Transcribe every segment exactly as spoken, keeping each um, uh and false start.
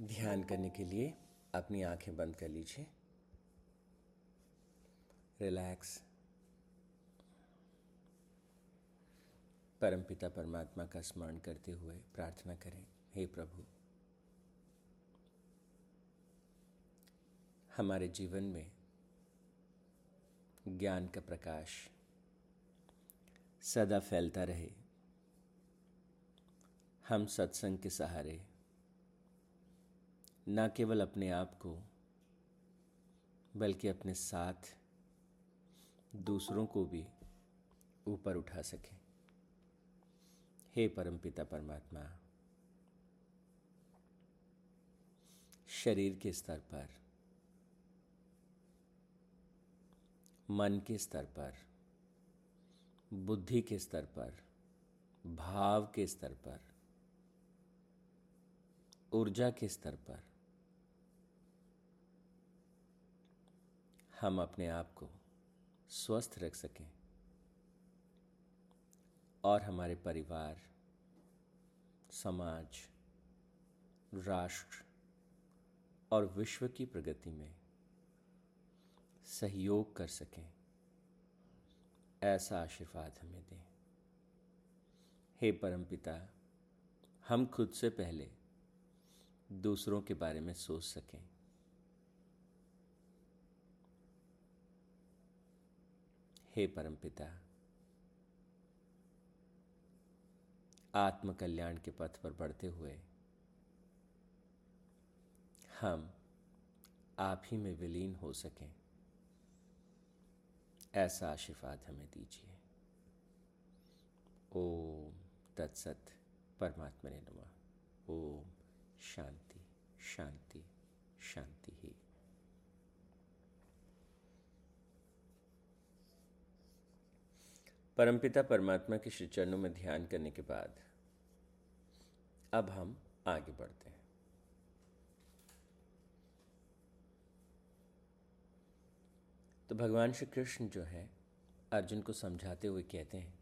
ध्यान करने के लिए अपनी आंखें बंद कर लीजिए। रिलैक्स। परमपिता परमात्मा का स्मरण करते हुए प्रार्थना करें, हे प्रभु, हमारे जीवन में ज्ञान का प्रकाश सदा फैलता रहे। हम सत्संग के सहारे न केवल अपने आप को बल्कि अपने साथ दूसरों को भी ऊपर उठा सकें। हे परमपिता परमात्मा, शरीर के स्तर पर, मन के स्तर पर, बुद्धि के स्तर पर, भाव के स्तर पर, ऊर्जा के स्तर पर हम अपने आप को स्वस्थ रख सकें और हमारे परिवार, समाज, राष्ट्र और विश्व की प्रगति में सहयोग कर सकें, ऐसा आशीर्वाद हमें दें। हे परमपिता, हम खुद से पहले दूसरों के बारे में सोच सकें। हे परमपिता, आत्मकल्याण के पथ पर बढ़ते हुए हम आप ही में विलीन हो सकें, ऐसा आशीर्वाद हमें दीजिए। ओम तत्सत। परमात्मने नमः। ओम शांति शांति शांति ही। परमपिता परमात्मा के श्री चरणों में ध्यान करने के बाद अब हम आगे बढ़ते हैं। तो भगवान श्री कृष्ण जो है अर्जुन को समझाते हुए कहते हैं,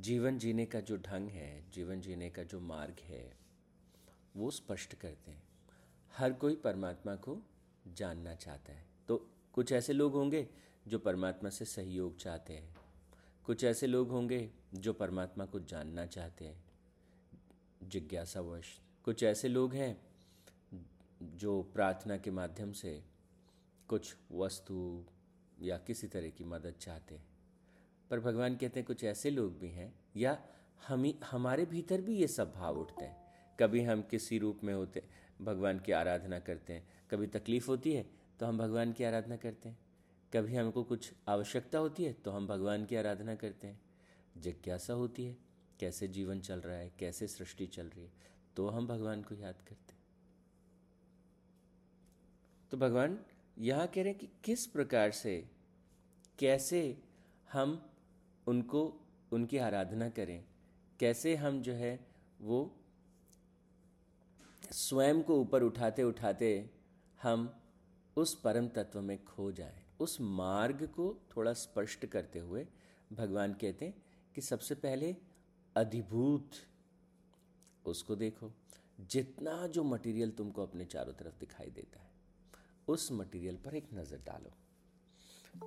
जीवन जीने का जो ढंग है, जीवन जीने का जो मार्ग है, वो स्पष्ट करते हैं। हर कोई परमात्मा को जानना चाहता है। तो कुछ ऐसे लोग होंगे जो परमात्मा से सहयोग चाहते हैं, कुछ ऐसे लोग होंगे जो परमात्मा को जानना चाहते हैं जिज्ञासावश, कुछ ऐसे लोग हैं जो प्रार्थना के माध्यम से कुछ वस्तु या किसी तरह की मदद चाहते हैं। पर भगवान कहते हैं कुछ ऐसे लोग भी हैं या हम हमारे भीतर भी ये सब भाव उठते हैं। कभी हम किसी रूप में होते भगवान की आराधना करते हैं, कभी तकलीफ होती है तो हम भगवान की आराधना करते हैं, कभी हमको कुछ आवश्यकता होती है तो हम भगवान की आराधना करते हैं, जिज्ञासा होती है कैसे जीवन चल रहा है, कैसे सृष्टि चल रही है, तो हम भगवान को याद करते हैं। तो भगवान यहाँ कह रहे हैं कि किस प्रकार से, कैसे हम उनको उनकी आराधना करें, कैसे हम जो है वो स्वयं को ऊपर उठाते उठाते हम उस परम तत्व में खो जाएं। उस मार्ग को थोड़ा स्पष्ट करते हुए भगवान कहते हैं कि सबसे पहले अधिभूत उसको देखो। जितना जो मटेरियल तुमको अपने चारों तरफ दिखाई देता है उस मटेरियल पर एक नज़र डालो,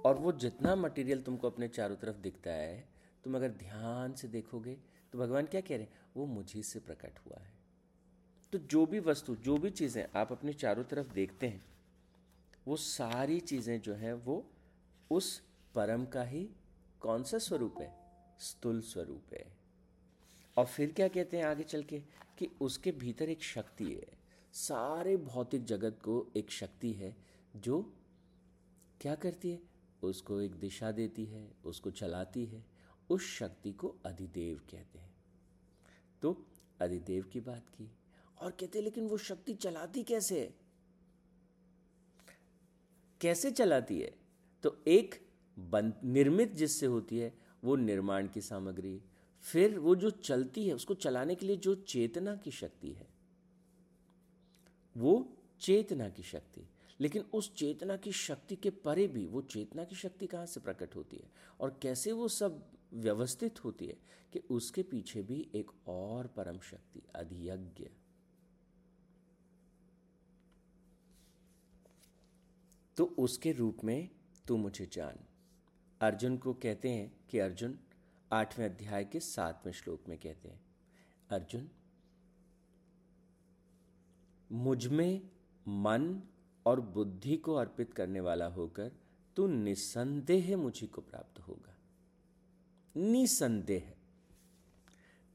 और वो जितना मटेरियल तुमको अपने चारों तरफ दिखता है तुम अगर ध्यान से देखोगे तो भगवान क्या कह रहे हैं, वो मुझी से प्रकट हुआ है। तो जो भी वस्तु, जो भी चीज़ें आप अपने चारों तरफ देखते हैं वो सारी चीज़ें जो हैं वो उस परम का ही कौन सा स्वरूप है, स्थूल स्वरूप है। और फिर क्या कहते हैं आगे चल के कि उसके भीतर एक शक्ति है, सारे भौतिक जगत को एक शक्ति है जो क्या करती है, उसको एक दिशा देती है, उसको चलाती है। उस शक्ति को अधिदेव कहते हैं। तो अधिदेव की बात की और कहते हैं लेकिन वो शक्ति चलाती कैसे है, कैसे चलाती है? तो एक बन, निर्मित जिससे होती है वो निर्माण की सामग्री, फिर वो जो चलती है उसको चलाने के लिए जो चेतना की शक्ति है, वो चेतना की शक्ति। लेकिन उस चेतना की शक्ति के परे भी वो चेतना की शक्ति कहाँ से प्रकट होती है और कैसे वो सब व्यवस्थित होती है कि उसके पीछे भी एक और परम शक्ति अधियज्ञ तो उसके रूप में तू मुझे जान। अर्जुन को कहते हैं कि अर्जुन आठवें अध्याय के सातवें श्लोक में कहते हैं, अर्जुन मुझमें मन और बुद्धि को अर्पित करने वाला होकर तू निसंदेह मुझी को प्राप्त होगा। निसंदेह।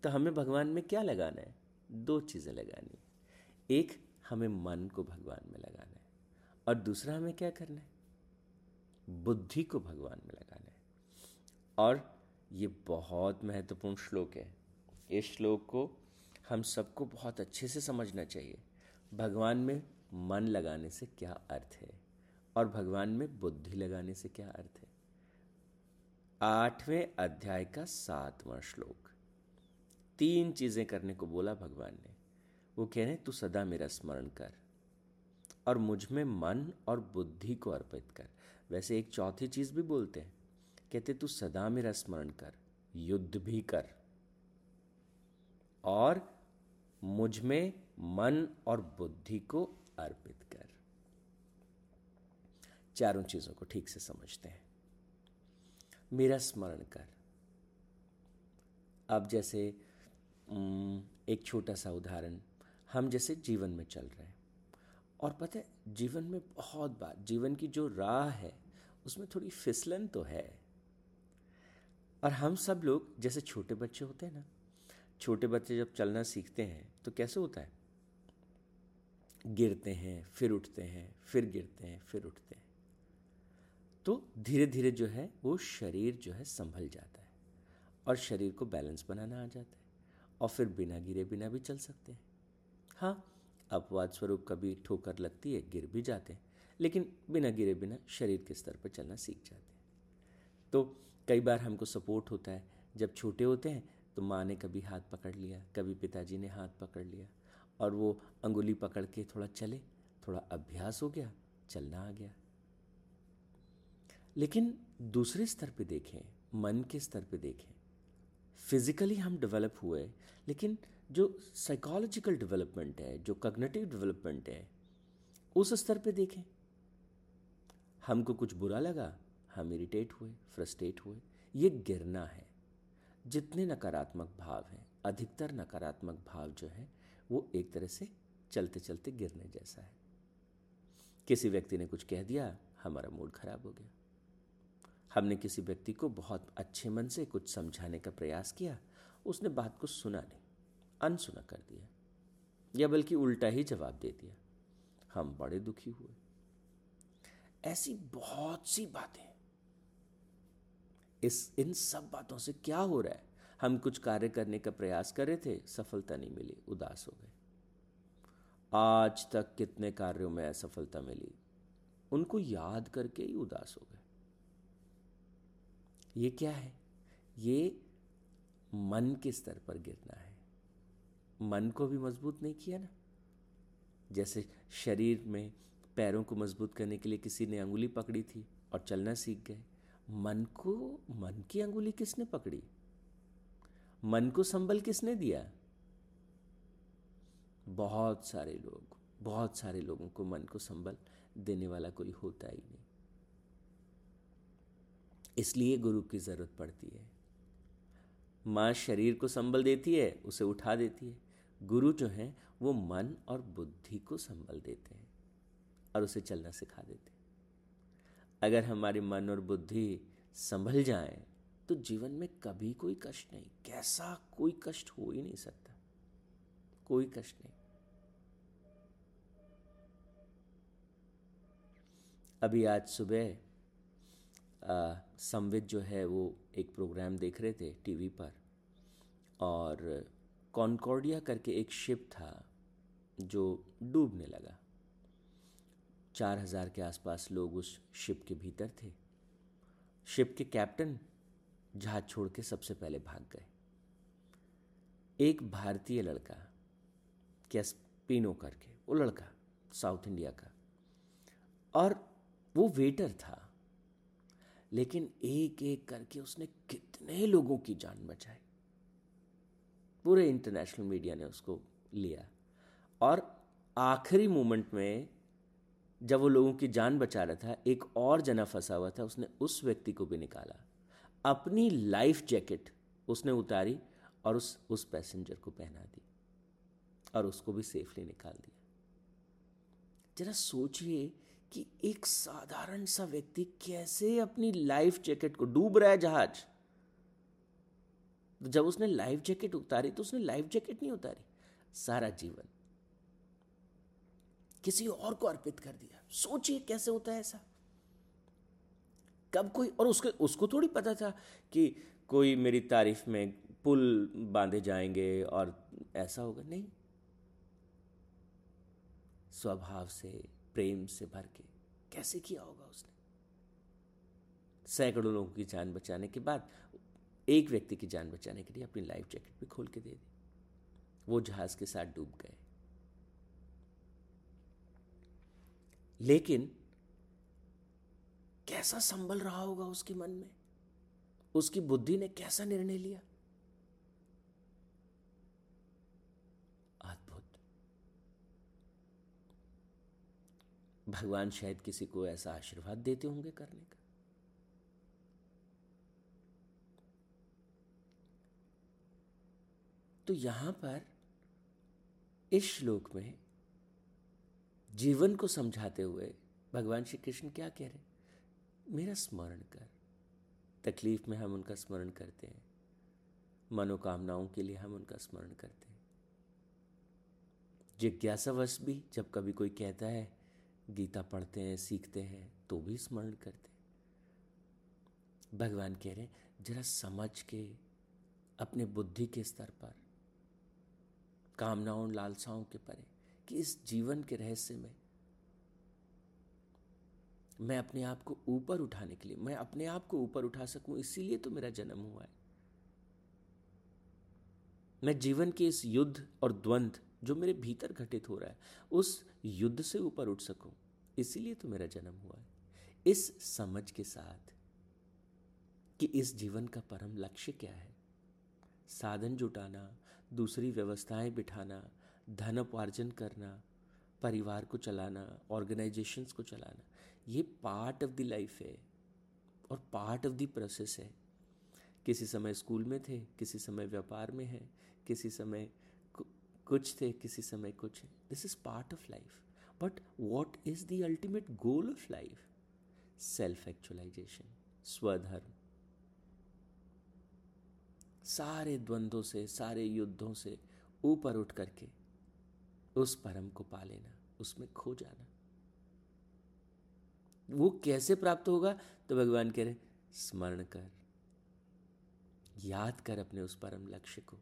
तो हमें भगवान में क्या लगाना है? दो चीजें लगानी है। एक, हमें मन को भगवान में लगाना है और दूसरा हमें क्या करना है? बुद्धि को भगवान में लगाना है। और ये बहुत महत्वपूर्ण श्लोक है। इस श्लोक को हम सबको बहुत अच्छे से समझना चाहिए। भगवान में मन लगाने से क्या अर्थ है और भगवान में बुद्धि लगाने से क्या अर्थ है। आठवें अध्याय का सातवां श्लोक, तीन चीजें करने को बोला भगवान ने। वो कह रहे हैं तू सदा मेरा स्मरण कर और मुझ में मन और बुद्धि को अर्पित कर। वैसे एक चौथी चीज भी बोलते हैं, कहते तू सदा मेरा स्मरण कर, युद्ध भी कर और मुझ में मन और बुद्धि को अर्पित कर। चारों चीजों को ठीक से समझते हैं। मेरा स्मरण कर। अब जैसे एक छोटा सा उदाहरण, हम जैसे जीवन में चल रहे हैं और पता है जीवन में बहुत बार जीवन की जो राह है उसमें थोड़ी फिसलन तो है। और हम सब लोग जैसे छोटे बच्चे होते हैं ना, छोटे बच्चे जब चलना सीखते हैं तो कैसे होता है? गिरते हैं, फिर उठते हैं, फिर गिरते हैं, फिर उठते हैं। तो धीरे धीरे जो है वो शरीर जो है संभल जाता है और शरीर को बैलेंस बनाना आ जाता है और फिर बिना गिरे बिना भी चल सकते हैं। हाँ, अपवाद स्वरूप कभी ठोकर लगती है, गिर भी जाते हैं, लेकिन बिना गिरे बिना शरीर के स्तर पर चलना सीख जाते हैं। तो कई बार हमको सपोर्ट होता है। जब छोटे होते हैं तो माँ ने कभी हाथ पकड़ लिया, कभी पिताजी ने हाथ पकड़ लिया और वो अंगुली पकड़ के थोड़ा चले, थोड़ा अभ्यास हो गया, चलना आ गया। लेकिन दूसरे स्तर पे देखें, मन के स्तर पे देखें, फिजिकली हम डेवलप हुए, लेकिन जो साइकोलॉजिकल डेवलपमेंट है, जो कॉग्निटिव डेवलपमेंट है, उस स्तर पे देखें। हमको कुछ बुरा लगा, हम इरिटेट हुए, फ्रस्ट्रेट हुए, ये गिरना है। जितने नकारात्मक भाव हैं, अधिकतर नकारात्मक भाव जो है वो एक तरह से चलते चलते गिरने जैसा है। किसी व्यक्ति ने कुछ कह दिया, हमारा मूड खराब हो गया। हमने किसी व्यक्ति को बहुत अच्छे मन से कुछ समझाने का प्रयास किया, उसने बात को सुना नहीं, अनसुना कर दिया या बल्कि उल्टा ही जवाब दे दिया। हम बड़े दुखी हुए। ऐसी बहुत सी बातें। इस इन सब बातों से क्या हो रहा है? हम कुछ कार्य करने का प्रयास कर रहे थे, सफलता नहीं मिली, उदास हो गए। आज तक कितने कार्यों में असफलता मिली, उनको याद करके ही उदास हो गए। ये क्या है? ये मन के स्तर पर गिरना है। मन को भी मजबूत नहीं किया ना। जैसे शरीर में पैरों को मजबूत करने के लिए किसी ने अंगुली पकड़ी थी और चलना सीख गए। मन को, मन की अंगुली किसने पकड़ी? मन को संबल किसने दिया? बहुत सारे लोग, बहुत सारे लोगों को मन को संबल देने वाला कोई होता ही नहीं। इसलिए गुरु की जरूरत पड़ती है। मां शरीर को संबल देती है, उसे उठा देती है। गुरु जो है वो मन और बुद्धि को संबल देते हैं और उसे चलना सिखा देते हैं। अगर हमारे मन और बुद्धि संभल जाए तो जीवन में कभी कोई कष्ट नहीं। कैसा कोई कष्ट हो ही नहीं सकता, कोई कष्ट नहीं। अभी आज सुबह संवित जो है वो एक प्रोग्राम देख रहे थे टीवी पर और कॉन्कॉर्डिया करके एक शिप था जो डूबने लगा। चार हजार के आसपास लोग उस शिप के भीतर थे। शिप के कैप्टन जहाज छोड़ के सबसे पहले भाग गए। एक भारतीय लड़का, कैस्पिनो करके, वो लड़का साउथ इंडिया का, और वो वेटर था। लेकिन एक एक करके उसने कितने लोगों की जान बचाई। पूरे इंटरनेशनल मीडिया ने उसको लिया और आखिरी मोमेंट में जब वो लोगों की जान बचा रहा था, एक और जना फंसा हुआ था, उसने उस व्यक्ति को भी निकाला। अपनी लाइफ जैकेट उसने उतारी और उस उस पैसेंजर को पहना दी और उसको भी सेफली निकाल दिया। जरा सोचिए कि एक साधारण सा व्यक्ति कैसे अपनी लाइफ जैकेट को, डूब रहा है जहाज, जब उसने लाइफ जैकेट उतारी तो उसने लाइफ जैकेट नहीं उतारी, सारा जीवन किसी और को अर्पित कर दिया। सोचिए कैसे होता है ऐसा। कब कोई, और उसके उसको थोड़ी पता था कि कोई मेरी तारीफ में पुल बांधे जाएंगे और ऐसा होगा, नहीं, स्वभाव से प्रेम से भर के कैसे किया होगा उसने। सैकड़ों लोगों की जान बचाने के बाद एक व्यक्ति की जान बचाने के लिए अपनी लाइफ जैकेट भी खोल के दे दी। वो जहाज के साथ डूब गए, लेकिन कैसा संभल रहा होगा उसके मन में, उसकी बुद्धि ने कैसा निर्णय लिया। अद्भुत। भगवान शायद किसी को ऐसा आशीर्वाद देते होंगे करने का। तो यहां पर इस श्लोक में जीवन को समझाते हुए भगवान श्री कृष्ण क्या कह रहे, मेरा स्मरण कर। तकलीफ में हम उनका स्मरण करते हैं, मनोकामनाओं के लिए हम उनका स्मरण करते हैं। जिज्ञासावश भी जब कभी कोई कहता है, गीता पढ़ते हैं, सीखते हैं, तो भी स्मरण करते हैं। भगवान कह रहे हैं जरा समझ के अपने बुद्धि के स्तर पर, कामनाओं लालसाओं के परे, कि इस जीवन के रहस्य में मैं अपने आप को ऊपर उठाने के लिए, मैं अपने आप को ऊपर उठा सकूं, इसीलिए तो मेरा जन्म हुआ है। मैं जीवन के इस युद्ध और द्वंद्व जो मेरे भीतर घटित हो रहा है, उस युद्ध से ऊपर उठ सकूं, इसीलिए तो मेरा जन्म हुआ है। इस समझ के साथ कि इस जीवन का परम लक्ष्य क्या है, साधन जुटाना, दूसरी व्यवस्थाएं बिठाना, धन उपार्जन करना, परिवार को चलाना, ऑर्गेनाइजेशंस को चलाना, ये पार्ट ऑफ द लाइफ है और पार्ट ऑफ द प्रोसेस है। किसी समय स्कूल में थे, किसी समय व्यापार में है, किसी समय कुछ थे, किसी समय कुछ है। This is part of life, but what is the ultimate goal of life? Self actualization, स्वधर्म। सारे द्वंद्वों से, सारे युद्धों से ऊपर उठ करके उस परम को पा लेना, उसमें खो जाना। वो कैसे प्राप्त होगा? तो भगवान कह रहे, स्मरण कर, याद कर अपने उस परम लक्ष्य को,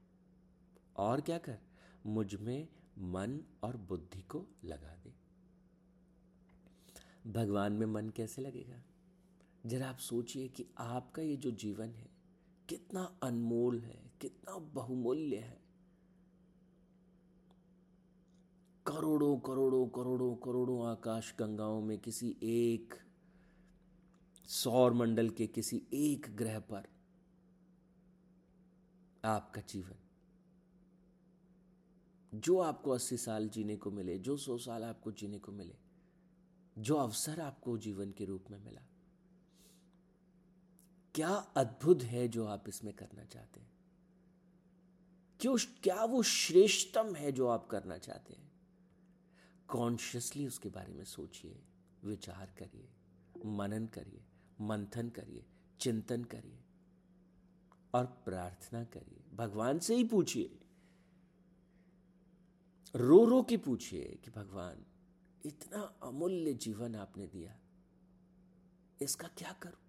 और क्या कर, मुझ में मन और बुद्धि को लगा दे। भगवान में मन कैसे लगेगा? जरा आप सोचिए कि आपका ये जो जीवन है कितना अनमोल है, कितना बहुमूल्य है। करोड़ों करोड़ों करोड़ों करोड़ों आकाश गंगाओं में किसी एक सौर मंडल के किसी एक ग्रह पर आपका जीवन, जो आपको अस्सी साल जीने को मिले, जो सौ साल आपको जीने को मिले, जो अवसर आपको जीवन के रूप में मिला, क्या अद्भुत है जो आप इसमें करना चाहते हैं। क्यों, क्या वो श्रेष्ठतम है जो आप करना चाहते हैं? कॉन्शियसली उसके बारे में सोचिए, विचार करिए, मनन करिए, मंथन करिए, चिंतन करिए और प्रार्थना करिए। भगवान से ही पूछिए, रो रो के पूछिए कि भगवान इतना अमूल्य जीवन आपने दिया, इसका क्या करूं,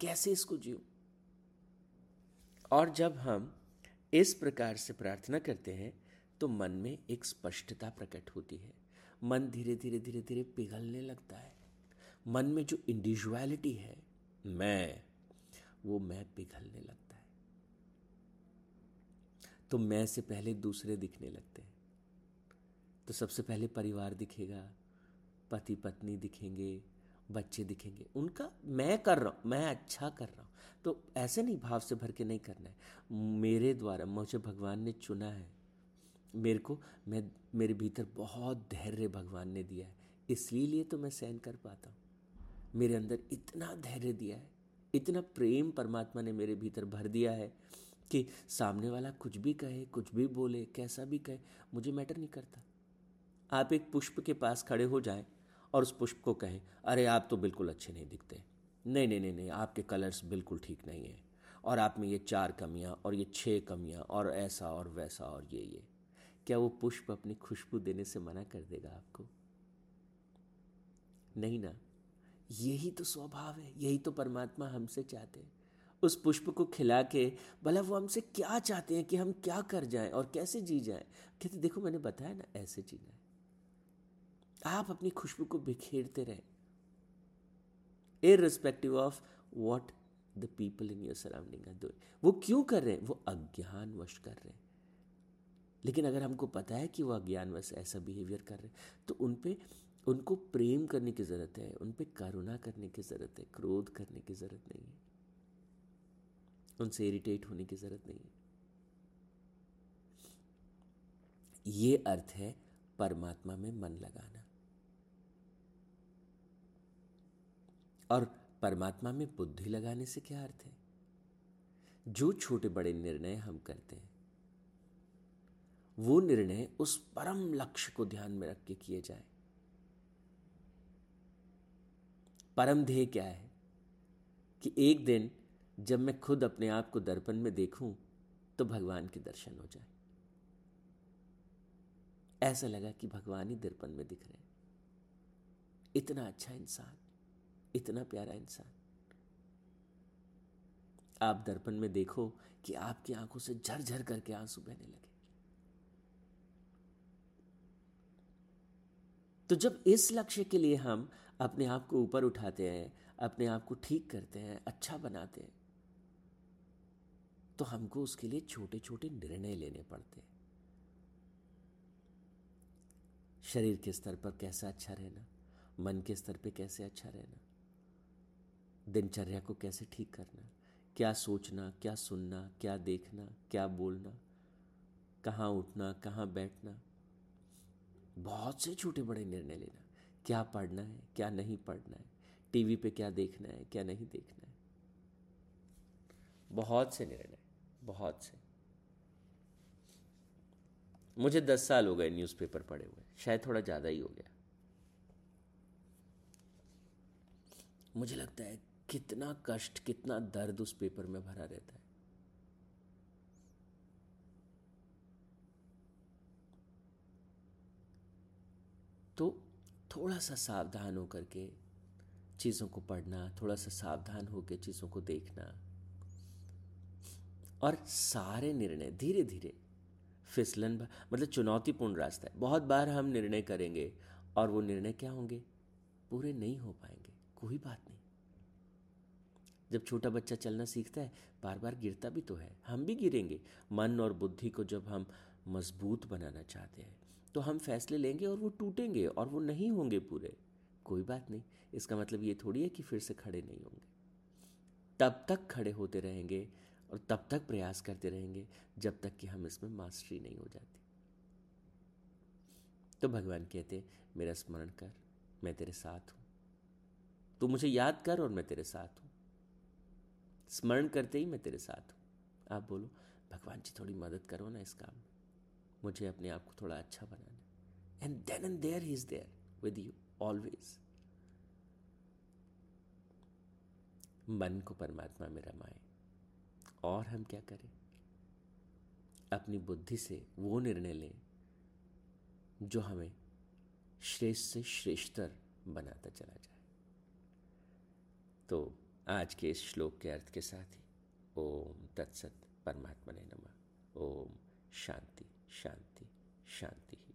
कैसे इसको जीऊं। और जब हम इस प्रकार से प्रार्थना करते हैं तो मन में एक स्पष्टता प्रकट होती है। मन धीरे धीरे धीरे धीरे पिघलने लगता है। मन में जो इंडिविजुअलिटी है, मैं, वो मैं पिघलने लगता है। तो मैं से पहले दूसरे दिखने लगते हैं। तो सबसे पहले परिवार दिखेगा, पति पत्नी दिखेंगे, बच्चे दिखेंगे, उनका मैं कर रहा हूँ, मैं अच्छा कर रहा हूँ। तो ऐसे नहीं भाव से भर के नहीं करना है, मेरे द्वारा, मुझे भगवान ने चुना है, मेरे को, मैं, मेरे भीतर बहुत धैर्य भगवान ने दिया है, इसलिए तो मैं सहन कर पाता हूँ। मेरे अंदर इतना धैर्य दिया है, इतना प्रेम परमात्मा ने मेरे भीतर भर दिया है कि सामने वाला कुछ भी कहे, कुछ भी बोले, कैसा भी कहे, मुझे मैटर नहीं करता। आप एक पुष्प के पास खड़े हो जाएं और उस पुष्प को कहें, अरे आप तो बिल्कुल अच्छे नहीं दिखते, नहीं नहीं नहीं नहीं आपके कलर्स बिल्कुल ठीक नहीं है, और आप में ये चार कमियां और ये छह कमियां और ऐसा और वैसा और ये ये क्या वो पुष्प अपनी खुशबू देने से मना कर देगा आपको? नहीं ना। यही तो स्वभाव है, यही तो परमात्मा हमसे चाहते हैं। उस पुष्प को खिला के भला वो हमसे क्या चाहते हैं कि हम क्या कर जाएं और कैसे जी जाएं? कहते देखो मैंने बताया ना, ऐसे जीना है। आप अपनी खुशबू को बिखेरते रहें, irrespective of what the people in your surrounding are doing. वो क्यों कर रहे हैं? वो अज्ञानवश कर रहे हैं। लेकिन अगर हमको पता है कि वो अज्ञानवश ऐसा बिहेवियर कर रहे हैं, तो उन पे, उनको प्रेम करने की ज़रूरत है, उन पे करुणा करने की ज़रूरत है, क्रोध करने की ज़रूरत नहीं है, उनसे इरिटेट होने की ज़रूरत नहीं है। ये अर्थ है परमात्मा में मन लगाना। और परमात्मा में बुद्धि लगाने से क्या अर्थ है? जो छोटे बड़े निर्णय हम करते हैं, वो निर्णय उस परम लक्ष्य को ध्यान में रख के किए जाएं। परम ध्येय क्या है? कि एक दिन जब मैं खुद अपने आप को दर्पण में देखूं तो भगवान के दर्शन हो जाए, ऐसा लगा कि भगवान ही दर्पण में दिख रहे हैं। इतना अच्छा इंसान, इतना प्यारा इंसान। आप दर्पण में देखो कि आपकी आंखों से झरझर करके आंसू बहने लगे। तो जब इस लक्ष्य के लिए हम अपने आप को ऊपर उठाते हैं, अपने आप को ठीक करते हैं, अच्छा बनाते हैं, तो हमको उसके लिए छोटे छोटे निर्णय लेने पड़ते हैं। शरीर के स्तर पर कैसा अच्छा रहना, मन के स्तर पे कैसे अच्छा रहना, दिनचर्या को कैसे ठीक करना, क्या सोचना, क्या सुनना, क्या देखना, क्या बोलना, कहाँ उठना, कहाँ बैठना, बहुत से छोटे बड़े निर्णय लेना, क्या पढ़ना है, क्या नहीं पढ़ना है, टीवी पे क्या देखना है, क्या नहीं देखना है, बहुत से निर्णय, बहुत से। मुझे दस साल हो गए न्यूज़पेपर पढ़े हुए, शायद थोड़ा ज़्यादा ही हो गया। मुझे लगता है कितना कष्ट, कितना दर्द उस पेपर में भरा रहता है। तो थोड़ा सा सावधान होकर के चीज़ों को पढ़ना, थोड़ा सा सावधान होकर चीज़ों को देखना, और सारे निर्णय धीरे धीरे फिसलन, मतलब चुनौतीपूर्ण रास्ता है। बहुत बार हम निर्णय करेंगे और वो निर्णय क्या होंगे? पूरे नहीं हो पाएंगे, कोई बात नहीं। जब छोटा बच्चा चलना सीखता है, बार बार गिरता भी तो है, हम भी गिरेंगे। मन और बुद्धि को जब हम मजबूत बनाना चाहते हैं तो हम फैसले लेंगे और वो टूटेंगे और वो नहीं होंगे पूरे, कोई बात नहीं। इसका मतलब ये थोड़ी है कि फिर से खड़े नहीं होंगे। तब तक खड़े होते रहेंगे और तब तक प्रयास करते रहेंगे जब तक कि हम इसमें मास्टरी नहीं हो जाती। तो भगवान कहते, मेरा स्मरण कर, मैं तेरे साथ हूँ। तू मुझे याद कर और मैं तेरे साथ हूँ। स्मरण करते ही मैं तेरे साथ हूँ। आप बोलो, भगवान जी थोड़ी मदद करो ना इस काम में, मुझे अपने आप को थोड़ा अच्छा बनाना। And then and there he is there with you always. मन को परमात्मा में रमाएं। और हम क्या करें? अपनी बुद्धि से वो निर्णय लें जो हमें श्रेष्ठ से श्रेष्ठतर बनाता चला जाए। तो आज के इस श्लोक के अर्थ के साथ ही ओम तत्सत परमात्मने नमः। ओम शांति शांति शांति।